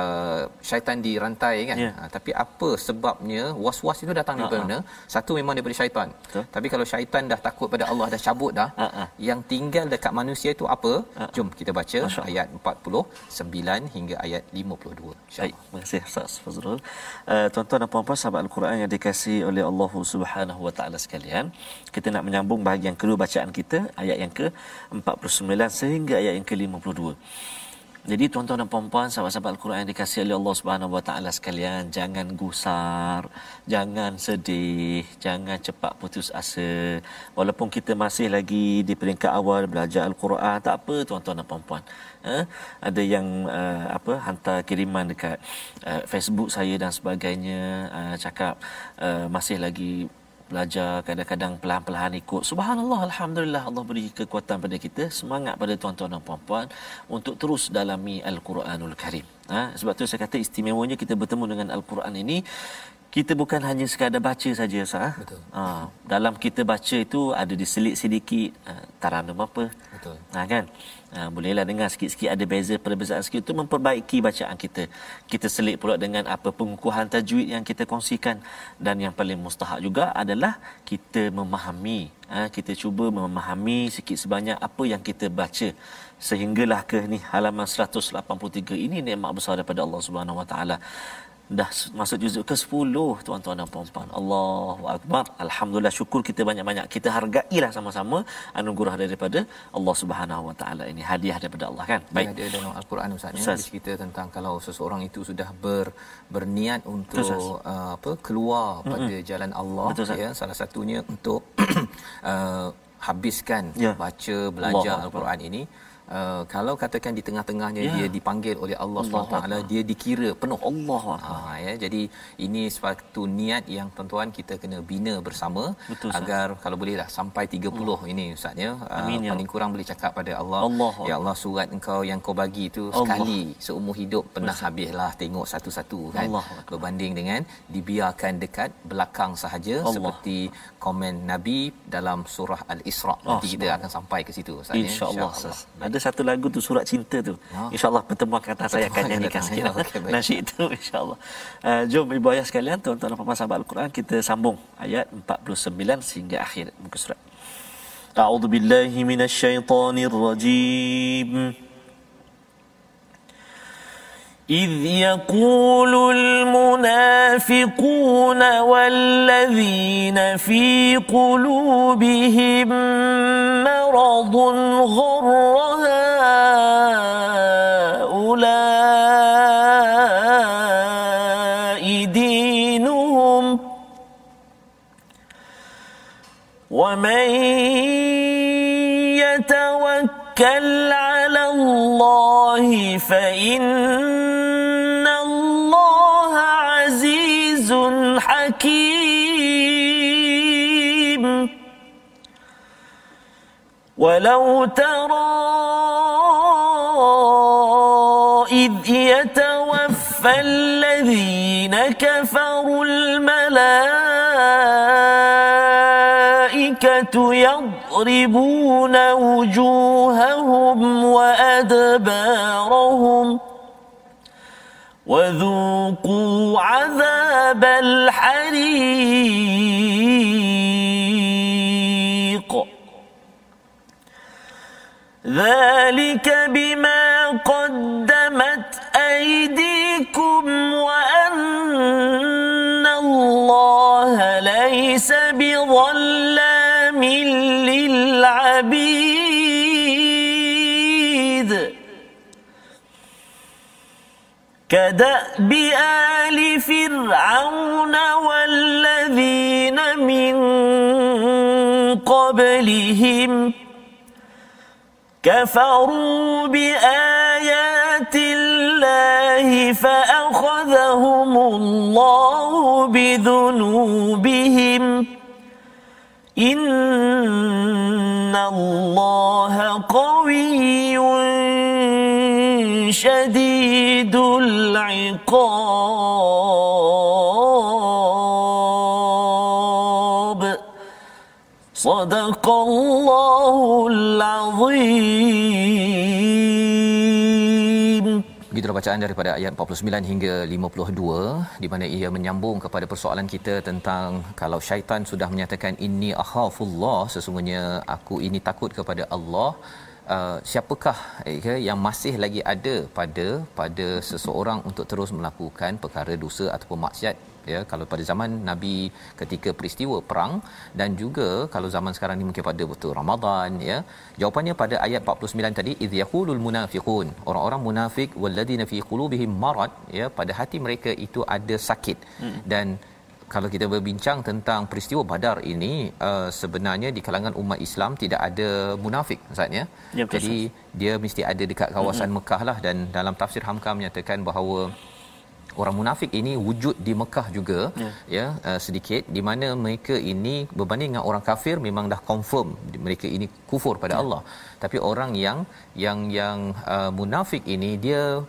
uh, syaitan dirantai, kan ya. Ha, tapi apa sebabnya was-was itu datang daripada mana? Satu, memang daripada syaitan. Betul. Tapi kalau syaitan dah takut pada Allah, dah cabut dah, Ha-ha. yang tinggal dekat manusia itu apa? Ha-ha. Jom kita baca ayat empat puluh sembilan hingga ayat lima puluh dua insya-Allah. Terima kasih Ustaz Fazrul. Uh, tuan-tuan dan puan-puan sahabat Al-Quran yang dikasihi oleh Allah Subhanahu wa taala sekalian, kita nak menyambung bahagian kedua bacaan kita, ayat yang ke empat puluh sembilan sehingga ayat yang ke lima puluh dua. Jadi tuan-tuan dan puan-puan sahabat-sahabat Al-Quran yang dikasihi oleh Allah Subhanahu wa taala sekalian, jangan gusar, jangan sedih, jangan cepat putus asa. Walaupun kita masih lagi di peringkat awal belajar Al-Quran, tak apa tuan-tuan dan puan-puan. Eh, ada yang uh, apa hantar kiriman dekat uh, Facebook saya dan sebagainya, uh, cakap uh, masih lagi belajar, kadang-kadang perlahan-lahan ikut. Subhanallah, alhamdulillah, Allah beri kekuatan pada kita. Semangat pada tuan-tuan dan puan-puan untuk terus dalami Al-Quranul Karim. Ha, sebab tu saya kata istimewanya kita bertemu dengan Al-Quran ini, kita bukan hanya sekadar baca saja sah. Betul. Ha, dalam kita baca itu ada diselit sedikit, uh, taranum apa. Betul. Ha, kan? Ha, bolehlah dengar sikit-sikit, ada beza perbezaan sikit, itu memperbaiki bacaan kita. Kita selit pula dengan apa pengukuhan tajwid yang kita kongsikan. Dan yang paling mustahak juga adalah kita memahami, ha, kita cuba memahami sikit sebanyak apa yang kita baca, sehinggalah ke ni halaman seratus lapan puluh tiga ini nikmat besar daripada Allah Subhanahu wa taala. Dah masuk juzuk ke sepuluh tuan-tuan dan puan-puan. Allahu akbar. Alhamdulillah, syukur kita banyak-banyak. Kita hargailah sama-sama anugerah daripada Allah Subhanahu wa taala ini, hadiah daripada Allah, kan. Baik. Ada dalam Al-Quran Ustaz ya, cerita tentang kalau seseorang itu sudah ber, berniat untuk uh, apa keluar mm-hmm. pada jalan Allah. Betul, ya, salah satunya untuk uh, habiskan ya. baca belajar Allah Al-Quran Allah. ini. Uh, kalau katakan di tengah-tengahnya yeah. dia dipanggil oleh Allah Subhanahu taala, dia dikira penuh Allah. Ha ya, jadi ini suatu niat yang tuan-tuan kita kena bina bersama. Betul, agar sah. Kalau bolehlah sampai tiga puluh Allah. Ini Ustaz ya, uh, Amin, paling ya. kurang boleh cakap pada Allah, Allah, ya Allah, surat engkau yang kau bagi itu Allah. sekali seumur hidup pernah Betul. habislah tengok satu-satu, kan. Allah. Berbanding dengan dibiarkan dekat belakang sahaja, Allah. seperti komen Nabi dalam surah Al-Isra. Oh, nanti kita akan sampai ke situ Ustaz ya, insya-Allah. Insya ada satu lagu tu, surat cinta tu. Wow. InsyaAllah pertemuan kata saya akan nyanyikan sikitlah nasyid itu insyaAllah. Uh, jom ibu ayah sekalian, tuan-tuan dan puan sahabat Al-Quran, kita sambung ayat empat puluh sembilan sehingga akhir muka surat. A'udzubillahi minasyaitonirrajim. إذ يقول المنافقون والذين في قلوبهم مرض غر هؤلاء دينهم ومن يتوكل على الله فإن وَلَوْ تَرَى إِذْ يَتَوَفَّى الَّذِينَ كَفَرُوا الْمَلَائِكَةُ يَضْرِبُونَ وُجُوهَهُمْ وَأَدْبَارَهُمْ وَذُوقُوا عَذَابَ الْحَرِيقِ ذلك بما قدمت أيديكم وأن الله ليس بظلام للعبيد كدأب آل فرعون والذين من قبلهم كفروا بآيات الله فأخذهم الله بذنوبهم إن الله قوي شديد العقاب Sadaqallahul Azim. Begitulah bacaan daripada ayat empat puluh sembilan hingga lima puluh dua, di mana ia menyambung kepada persoalan kita tentang kalau syaitan sudah menyatakan inni akhafullah, sesungguhnya aku ini takut kepada Allah. Uh, siapakah okay, yang masih lagi ada pada pada seseorang untuk terus melakukan perkara dosa ataupun maksiat, ya, kalau pada zaman Nabi ketika peristiwa perang, dan juga kalau zaman sekarang ni mungkin pada waktu Ramadan, ya. Jawapannya pada ayat empat puluh sembilan tadi, idh yaqulul munafiqun, orang-orang munafik, walladzina fi qulubihim marad, ya, pada hati mereka itu ada sakit. Hmm. Dan kalau kita berbincang tentang peristiwa Badar ini, uh, sebenarnya di kalangan umat Islam tidak ada munafik, Ustaz, ya. Ya, jadi dia mesti ada dekat kawasan hmm. Mekah lah, dan dalam tafsir Hamka menyatakan bahawa orang munafik ini wujud di Mekah juga, yeah. ya uh, sedikit, di mana mereka ini berbanding dengan orang kafir memang dah confirm mereka ini kufur pada yeah. Allah. Tapi orang yang yang yang uh, munafik ini dia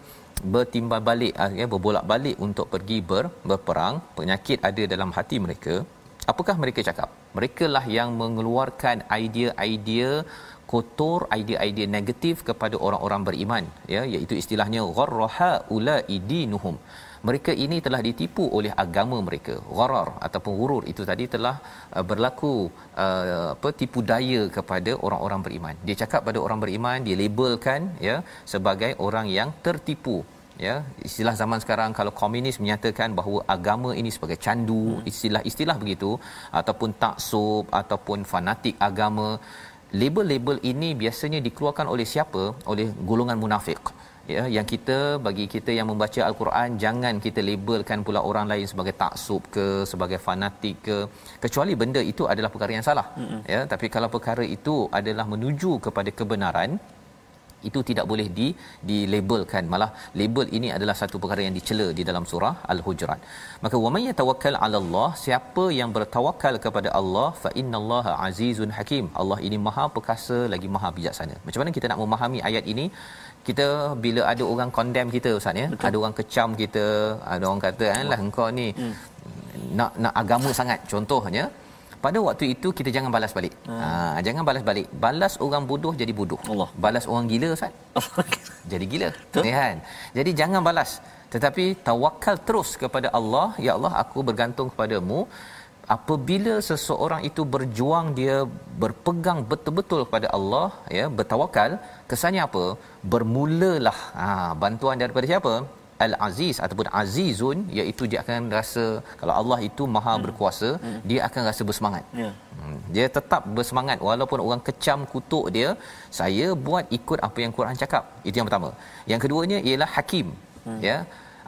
bertimbal balik, uh, ya, berbolak-balik untuk pergi ber, berperang, penyakit ada dalam hati mereka. Apakah mereka cakap? Merekalah yang mengeluarkan idea-idea kotor, idea-idea negatif kepada orang-orang beriman, ya, iaitu istilahnya gharraha ulaidinuhum. Mereka ini telah ditipu oleh agama mereka. Gharar ataupun ghurur itu tadi telah uh, berlaku uh, apa tipu daya kepada orang-orang beriman. Dia cakap pada orang beriman, dia labelkan, ya, sebagai orang yang tertipu, ya. Istilah zaman sekarang kalau komunis menyatakan bahawa agama ini sebagai candu, istilah-istilah begitu, ataupun taksub ataupun fanatik agama. Label-label ini biasanya dikeluarkan oleh siapa? Oleh golongan munafik, ya, yang kita bagi kita yang membaca Al-Quran, jangan kita labelkan pula orang lain sebagai taksub ke, sebagai fanatik ke, kecuali benda itu adalah perkara yang salah. Mm-hmm. Ya, tapi kalau perkara itu adalah menuju kepada kebenaran, itu tidak boleh di dilabelkan. Malah label ini adalah satu perkara yang dicela di dalam surah Al-Hujurat. Maka wa may yatawakkal 'ala Allah, siapa yang bertawakal kepada Allah, fa innallaha azizun hakim, Allah ini maha perkasa lagi maha bijaksana. Macam mana kita nak memahami ayat ini? Kita bila ada orang condemn kita, Ustaz, ya, betul, ada orang kecam kita, ada orang kata, "Alah engkau ni hmm. nak nak agama sangat," contohnya. pada waktu itu kita jangan balas balik. Ha, ha jangan balas balik. Balas orang bodoh jadi bodoh. Allah. Balas orang gila ustaz. Jadi gila. Ya kan? Jadi jangan balas, tetapi tawakal terus kepada Allah. Ya Allah, aku bergantung kepadamu. Apabila seseorang itu berjuang, dia berpegang betul-betul kepada Allah, ya, bertawakal, kesannya apa? Bermulalah ha bantuan daripada siapa? Al-Aziz ataupun Azizun, iaitu dia akan rasa kalau Allah itu Maha hmm. berkuasa, hmm. dia akan rasa bersemangat. Ya. Hmm. Dia tetap bersemangat walaupun orang kecam kutuk dia, saya buat ikut apa yang Quran cakap. Itu yang pertama. Yang keduanya ialah Hakim. Hmm. Ya.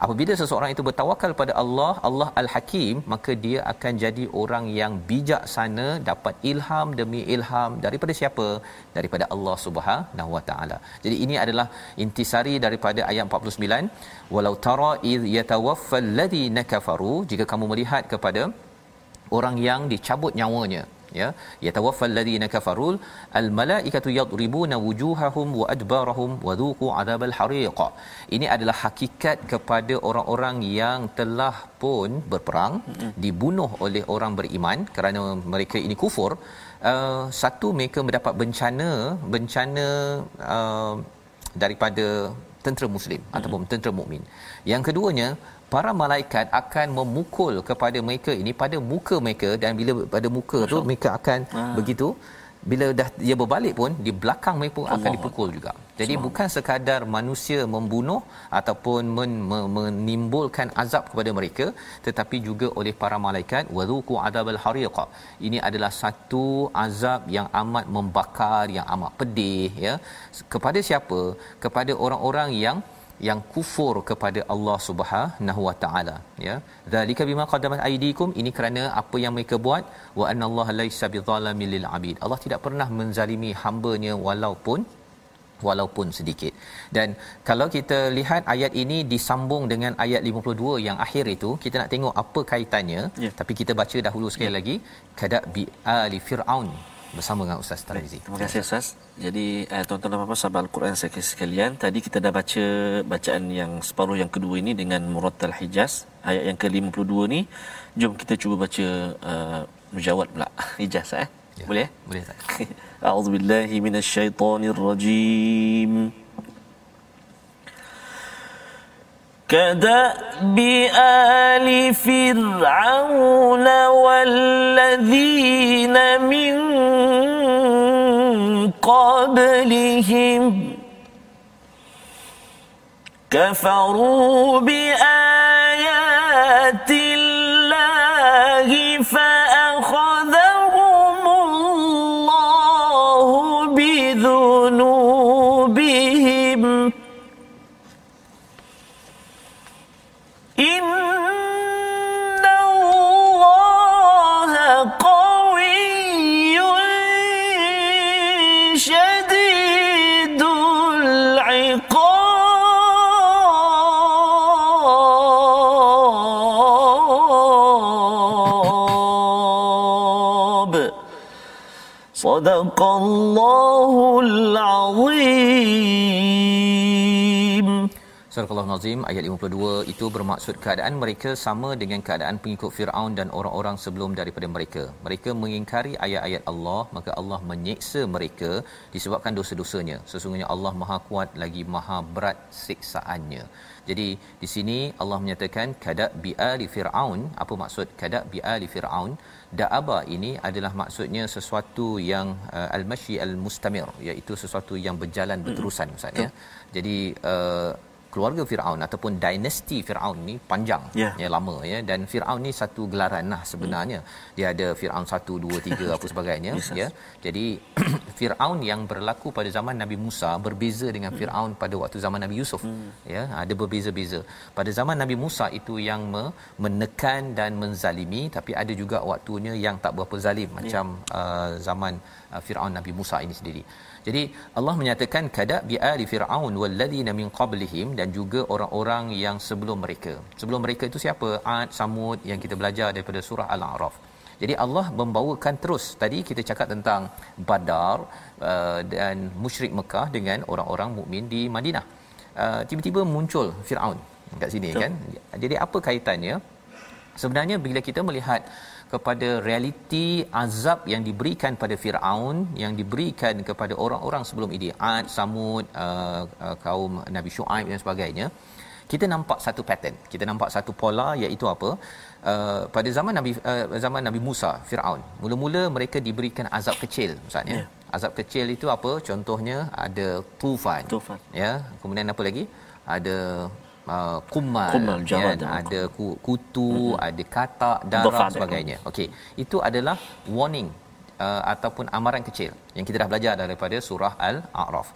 Apabila seseorang itu bertawakal pada Allah, Allah Al-Hakim, maka dia akan jadi orang yang bijaksana, dapat ilham demi ilham daripada siapa? Daripada Allah Subhanahu Wa Taala. Jadi ini adalah intisari daripada ayat empat puluh sembilan, walau tara iz yatawaffal ladina kafaru, jika kamu melihat kepada orang yang dicabut nyawanya, ya, yatawaffal ladina kafarul al malaikatu yadribuna wujuhahum wa adbarahum wa dhuqu adabal hariq. Ini adalah hakikat kepada orang-orang yang telah pun berperang, mm-hmm. dibunuh oleh orang beriman kerana mereka ini kufur. Uh, satu, mereka mendapat bencana bencana uh, daripada tentera muslim mm-hmm. ataupun tentera mukmin. Yang keduanya, para malaikat akan memukul kepada mereka ini pada muka mereka, dan bila pada muka Masya tu Allah. Mereka akan ha. begitu, bila dah dia berbalik pun di belakang mereka pun Allah akan dipukul juga. Jadi Semang. bukan sekadar manusia membunuh ataupun men, men, menimbulkan azab kepada mereka, tetapi juga oleh para malaikat wazuqu adabal hariq. Ini adalah satu azab yang amat membakar, yang amat pedih, ya. Kepada siapa? Kepada orang-orang yang yang kufur kepada Allah Subhanahu Wa Taala, ya. Zalika bima qaddamat aydikum, ini kerana apa yang mereka buat. Wa anallahu laysa bizalamil lil abid, Allah tidak pernah menzalimi hamba-Nya walaupun walaupun sedikit. Dan kalau kita lihat ayat ini disambung dengan ayat lima puluh dua yang akhir itu, kita nak tengok apa kaitannya, ya. Tapi kita baca dahulu sekali ya. lagi kada bi ali fir'aun bersama dengan Ustaz Tarmizi. Terima kasih Ustaz. Jadi eh, tuan-tuan dan puan-puan sahabat Al-Quran sekalian, tadi kita dah baca bacaan yang separuh yang kedua ini dengan Murattal Hijaz, ayat yang ke lima puluh dua ni. Jom kita cuba baca uh, mujawad pula Hijaz eh. Ya. Boleh? Boleh Ustaz. A'udzubillahi minasyaitonirrajim. كَدَأْبِ آلِ فِرْعَوْنَ وَالَّذِينَ مِنْ قَبْلِهِمْ كَفَرُوا بِآيَاتِ اللَّهِ فَأَخَذَهُمُ اللَّهُ بِذُنُوبِهِمْ إِنَّ اللَّهَ قَوِيٌّ شَدِيدُ الْعِقَابِ صَدَقَ اللَّهُ الْعَظِيمُ. Surah Al-Azim ayat lima puluh dua itu bermaksud keadaan mereka sama dengan keadaan pengikut Firaun dan orang-orang sebelum daripada mereka. Mereka mengingkari ayat-ayat Allah, maka Allah menyiksa mereka disebabkan dosa-dosanya. Sesungguhnya Allah Maha Kuat lagi Maha Berat siksaannya. Jadi di sini Allah menyatakan kada bi'ali Firaun. Apa maksud kada bi'ali Firaun? Da'aba ini adalah maksudnya sesuatu yang uh, al-mashi al-mustamir, iaitu sesuatu yang berjalan berterusan ustaz, ya. Jadi uh, keluarga Firaun ataupun dinasti Firaun ni panjang, yeah. ya, lama, ya, dan Firaun ni satu gelaran lah sebenarnya. Mm. Dia ada Firaun satu dua tiga apa sebagainya, yes, ya. Jadi Firaun yang berlaku pada zaman Nabi Musa berbeza dengan mm. Firaun pada waktu zaman Nabi Yusuf, mm. ya, ada berbeza-beza. Pada zaman Nabi Musa itu yang menekan dan menzalimi, tapi ada juga waktunya yang tak berapa zalim, yeah. macam uh, zaman uh, Firaun Nabi Musa ini sendiri. Jadi Allah menyatakan kada bi'ali Firaun walladzina min qablihim, dan juga orang-orang yang sebelum mereka. Sebelum mereka itu siapa? Ad, Samud yang kita belajar daripada surah Al-A'raf. Jadi Allah membawakan terus. Tadi kita cakap tentang Badar uh, dan musyrik Mekah dengan orang-orang mukmin di Madinah. Uh, tiba-tiba muncul Firaun kat sini, betul. Kan? Jadi apa kaitannya? Sebenarnya bila kita melihat kepada realiti azab yang diberikan pada Firaun, yang diberikan kepada orang-orang sebelum ini, Ad, Samud, uh, uh, kaum Nabi Syuaib dan sebagainya, kita nampak satu pattern, kita nampak satu pola, iaitu apa? Uh, pada zaman Nabi uh, zaman Nabi Musa, Firaun, mula-mula mereka diberikan azab kecil, maksudnya. Yeah. Azab kecil itu apa? Contohnya ada tufan. Tufan. Ya, kemudian apa lagi? Ada uh, kumal, kumal kan? Ada kutu, mm-hmm. ada katak, darah, sebagainya. Okey, itu adalah warning uh, ataupun amaran kecil yang kita dah belajar daripada surah Al-A'raf.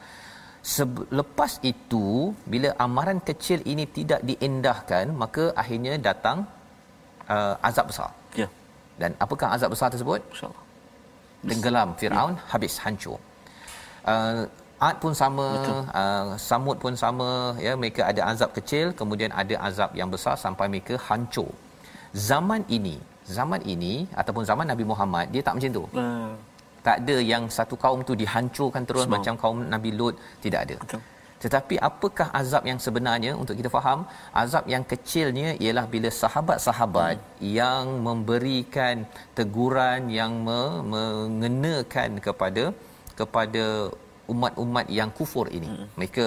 Selepas itu bila amaran kecil ini tidak diendahkan, maka akhirnya datang uh, azab besar. Ya. Dan apakah azab besar tersebut? Insya-Allah. Tenggelam Firaun, ya. Habis hancur. Uh, Ad pun sama, uh, Samud pun sama, ya, mereka ada azab kecil, kemudian ada azab yang besar sampai mereka hancur. Zaman ini, zaman ini ataupun zaman Nabi Muhammad, dia tak macam tu. Uh. Tak ada yang satu kaum tu dihancurkan terus Semang. Macam kaum Nabi Lut, tidak ada. Betul. Tetapi apakah azab yang sebenarnya untuk kita faham? Azab yang kecilnya ialah bila sahabat-sahabat hmm. yang memberikan teguran yang me- mengenakan kepada kepada umat-umat yang kufur ini. Hmm. Mereka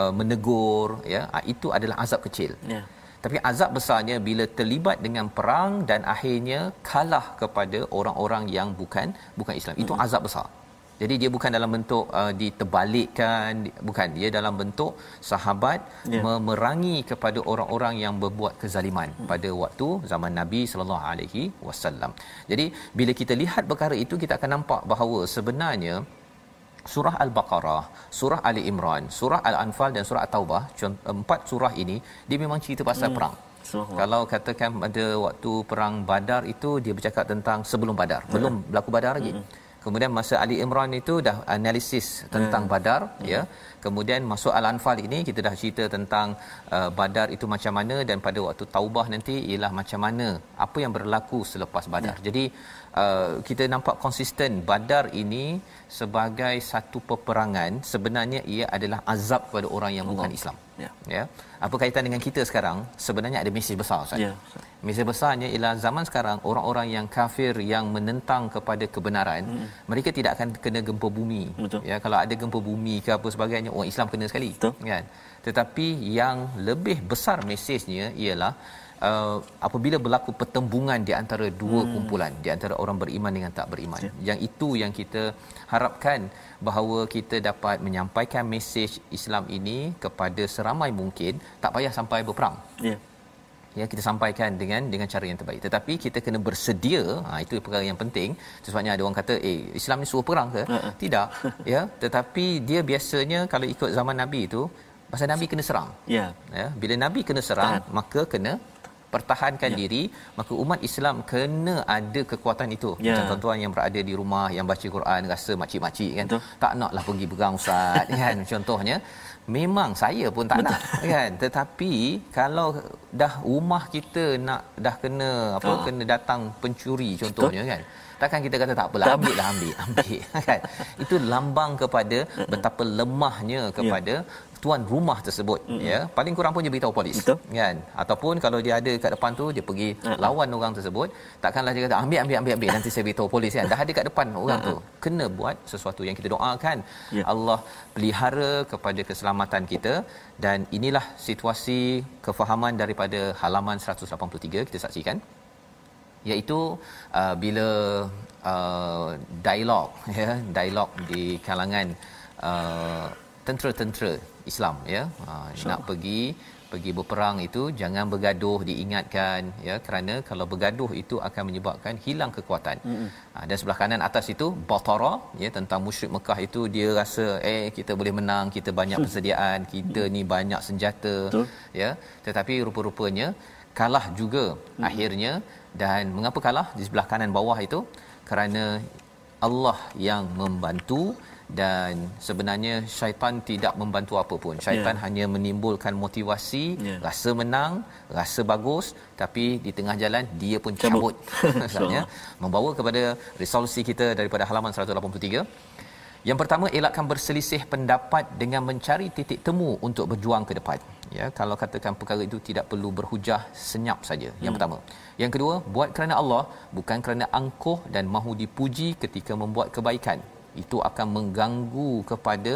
uh, menegur, ya, itu adalah azab kecil. Yeah. Tapi azab besarnya bila terlibat dengan perang dan akhirnya kalah kepada orang-orang yang bukan bukan Islam. Itu mm-hmm. azab besar. Jadi dia bukan dalam bentuk uh, diterbalikkan, bukan, dia dalam bentuk sahabat yeah. memerangi kepada orang-orang yang berbuat kezaliman mm-hmm. pada waktu zaman Nabi sallallahu alaihi wasallam. Jadi bila kita lihat perkara itu, kita akan nampak bahawa sebenarnya surah Al-Baqarah, surah Ali Imran, surah Al-Anfal dan surah At-Taubah, empat surah ini dia memang cerita pasal hmm. perang. Surah. Kalau katakan pada waktu perang Badar itu, dia bercakap tentang sebelum Badar, hmm. belum berlaku Badar lagi. Hmm. Kemudian masa Ali Imran itu dah analisis tentang hmm. Badar, hmm. ya. Kemudian masuk Al-Anfal ini kita dah cerita tentang uh, Badar itu macam mana, dan pada waktu Taubah nanti ialah macam mana apa yang berlaku selepas Badar. Hmm. Jadi Uh, kita nampak konsisten Badar ini sebagai satu peperangan, sebenarnya ia adalah azab kepada orang yang bukan Islam. Ya. Ya. Apa kaitan dengan kita sekarang? Sebenarnya ada mesej besar, Ustaz. Ya. Mesej besarnya ialah zaman sekarang orang-orang yang kafir yang menentang kepada kebenaran, hmm. mereka tidak akan kena gempa bumi. Betul. Ya, kalau ada gempa bumi ke apa sebagainya, orang Islam kena sekali. Betul. Kan? Tetapi yang lebih besar mesejnya ialah Uh, apabila berlaku pertembungan di antara dua hmm. kumpulan, di antara orang beriman dengan tak beriman, yeah. yang itu yang kita harapkan bahawa kita dapat menyampaikan mesej Islam ini kepada seramai mungkin, tak payah sampai berperang. Ya. Yeah. Ya, kita sampaikan dengan dengan cara yang terbaik, tetapi kita kena bersedia. Ha, itu perkara yang penting. Sebabnya ada orang kata, eh, Islam ni suruh perang ke? Uh-uh. Tidak. Ya, tetapi dia biasanya kalau ikut zaman Nabi itu, pasal Nabi kena serang. Ya. Ya, bila Nabi kena serang, Tahan. maka kena pertahankan ya. diri, maka umat Islam kena ada kekuatan itu. Ya. Macam tuan-tuan yang berada di rumah yang baca Quran rasa makcik-makcik kan. Betul. Tak naklah pergi berang ustaz kan contohnya. Memang saya pun tak Betul. nak kan, tetapi kalau dah rumah kita nak dah kena apa oh. kena datang pencuri contohnya Betul. kan. Takkan kita kata tak apalah, tak ambil lah, ambil, ambil kan. Itu lambang kepada betapa lemahnya kepada ya. tuan rumah tersebut, mm-hmm. ya, paling kurang pun dia beritahu polis. Betul. Kan, ataupun kalau dia ada kat depan tu, dia pergi mm-hmm. lawan orang tersebut. Takkanlah dia kata ambil ambil ambil ambil nanti saya beritahu polis kan. Dah ada kat depan orang mm-hmm. tu, kena buat sesuatu. Yang kita doakan yeah. Allah pelihara kepada keselamatan kita, dan inilah situasi kefahaman daripada halaman seratus lapan puluh tiga kita saksikan, iaitu uh, bila uh, dialog ya dialog di kalangan uh, tentera-tentera Islam, ya, ha, nak pergi pergi berperang itu jangan bergaduh, diingatkan, ya, kerana kalau bergaduh itu akan menyebabkan hilang kekuatan. Mm-hmm. Ha, dan sebelah kanan atas itu Batara, ya, tentang musyrik Mekah itu, dia rasa eh kita boleh menang, kita banyak persediaan, kita ni banyak senjata. Betul. Ya, tetapi rupa-rupanya kalah juga mm-hmm. akhirnya. Dan mengapa kalah? Di sebelah kanan bawah itu kerana Allah yang membantu, dan sebenarnya syaitan tidak membantu apa pun. Syaitan yeah. hanya menimbulkan motivasi, yeah. rasa menang, rasa bagus, tapi di tengah jalan dia pun cabut. Maksudnya membawa kepada resolusi kita daripada halaman seratus lapan puluh tiga. Yang pertama, elakkan berselisih pendapat dengan mencari titik temu untuk berjuang ke depan. Ya, kalau katakan perkara itu tidak perlu berhujah, senyap saja. Yang hmm. pertama. Yang kedua, buat kerana Allah, bukan kerana angkuh dan mahu dipuji ketika membuat kebaikan. Itu akan mengganggu kepada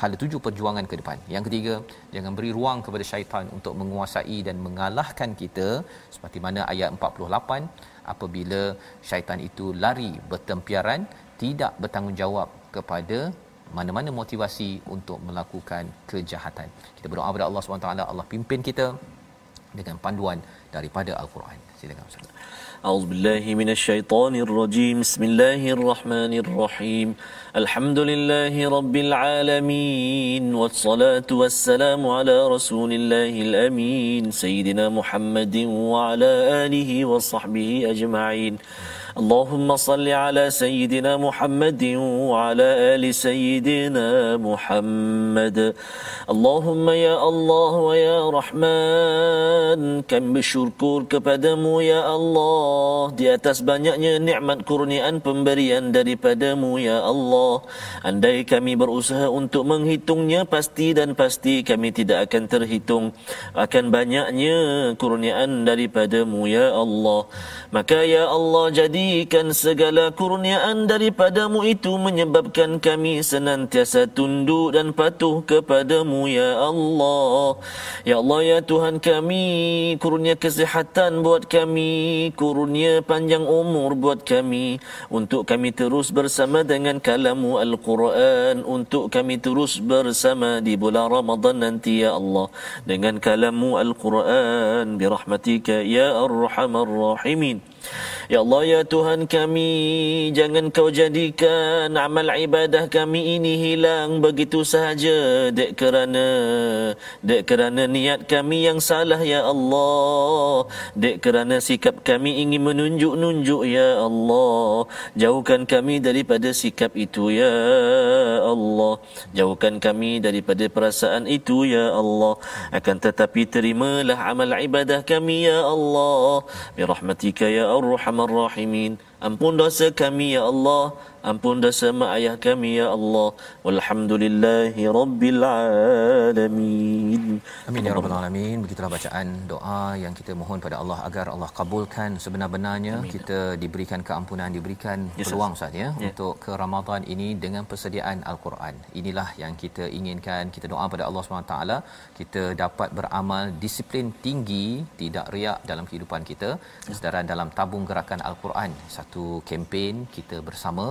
hala tuju perjuangan ke depan. Yang ketiga, jangan beri ruang kepada syaitan untuk menguasai dan mengalahkan kita seperti mana ayat empat puluh lapan apabila syaitan itu lari bertempiaran, tidak bertanggungjawab kepada mana-mana motivasi untuk melakukan kejahatan. Kita berdoa kepada Allah Subhanahu Wa Taala, Allah pimpin kita dengan panduan daripada Al-Quran. Silakan Ustaz. A'udzubillahi minasyaitonirrajim. Bismillahirrahmanirrahim. Alhamdulillahirabbil alamin wassalatu wassalamu ala rasulillahil amin sayidina Muhammadin wa ala alihi washabbihi ajma'in. Allahumma salli ala sayidina Muhammadin wa ala ali sayidina Muhammad. Allahumma ya Allah wa ya Rahman, kami bersyukur kepadamu ya Allah di atas banyaknya nikmat kurniaan pemberian daripadamu ya Allah. Andai kami berusaha untuk menghitungnya, pasti dan pasti kami tidak akan terhitung akan banyaknya kurniaan daripadamu ya Allah. Maka ya Allah, jadikan segala kurniaan daripadamu itu menyebabkan kami senantiasa tunduk dan patuh kepadamu ya Allah. Ya Allah ya Tuhan kami, kurnia kesihatan buat kami, kurnia panjang umur buat kami, untuk kami terus bersama dengan kalamu Al-Quran, untuk kami terus bersama di bulan Ramadan nanti ya Allah dengan kalamu Al-Quran, birahmatika ya arhamar rahimin. Ya Allah ya Tuhan kami, jangan kau jadikan amal ibadah kami ini hilang begitu sahaja dek kerana dek kerana niat kami yang salah ya Allah, dek kerana sikap kami ingin menunjuk-nunjuk ya Allah. Jauhkan kami daripada sikap itu ya Allah, jauhkan kami daripada perasaan itu ya Allah, akan tetapi terimalah amal ibadah kami ya Allah, birahmatika ya Ar-Rahman Ar-Rahimin. Ampun dosa kami ya Allah, ampun dosa mak ayah kami ya Allah. Walhamdulillahirabbil alamin. Amin ya rabbal alamin. Begitulah bacaan doa yang kita mohon pada Allah agar Allah kabulkan sebenar-benarnya. Amin. Kita diberikan keampunan, diberikan yes, peluang Ustaz ya yeah. untuk ke Ramadan ini dengan persediaan Al-Quran. Inilah yang kita inginkan. Kita doa pada Allah Subhanahu taala kita dapat beramal disiplin tinggi, tidak riak dalam kehidupan kita. Saudara, dalam tabung gerakan Al-Quran, satu kempen kita bersama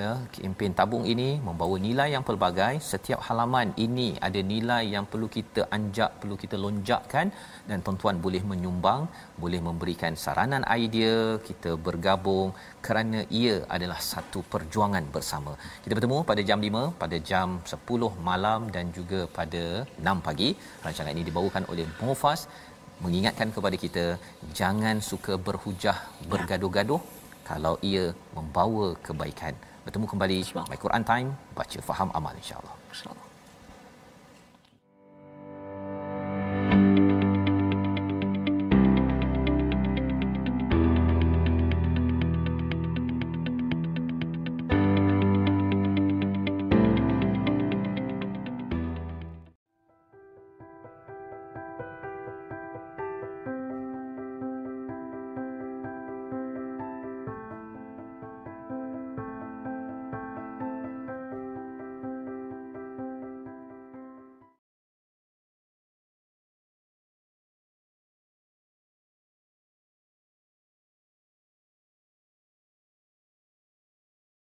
ya, kempen tabung ini membawa nilai yang pelbagai. Setiap halaman ini ada nilai yang perlu kita anjak, perlu kita lonjakkan, dan tuan-tuan boleh menyumbang, boleh memberikan saranan, idea. Kita bergabung kerana ia adalah satu perjuangan bersama. Kita bertemu pada jam lima, pada jam sepuluh malam dan juga pada enam pagi. Rancangan ini dibawakan oleh Mofas, mengingatkan kepada kita jangan suka berhujah, bergaduh-gaduh kalau ia membawa kebaikan. Bertemu kembali My Quran Time, baca faham amal insya-Allah. Insya-Allah.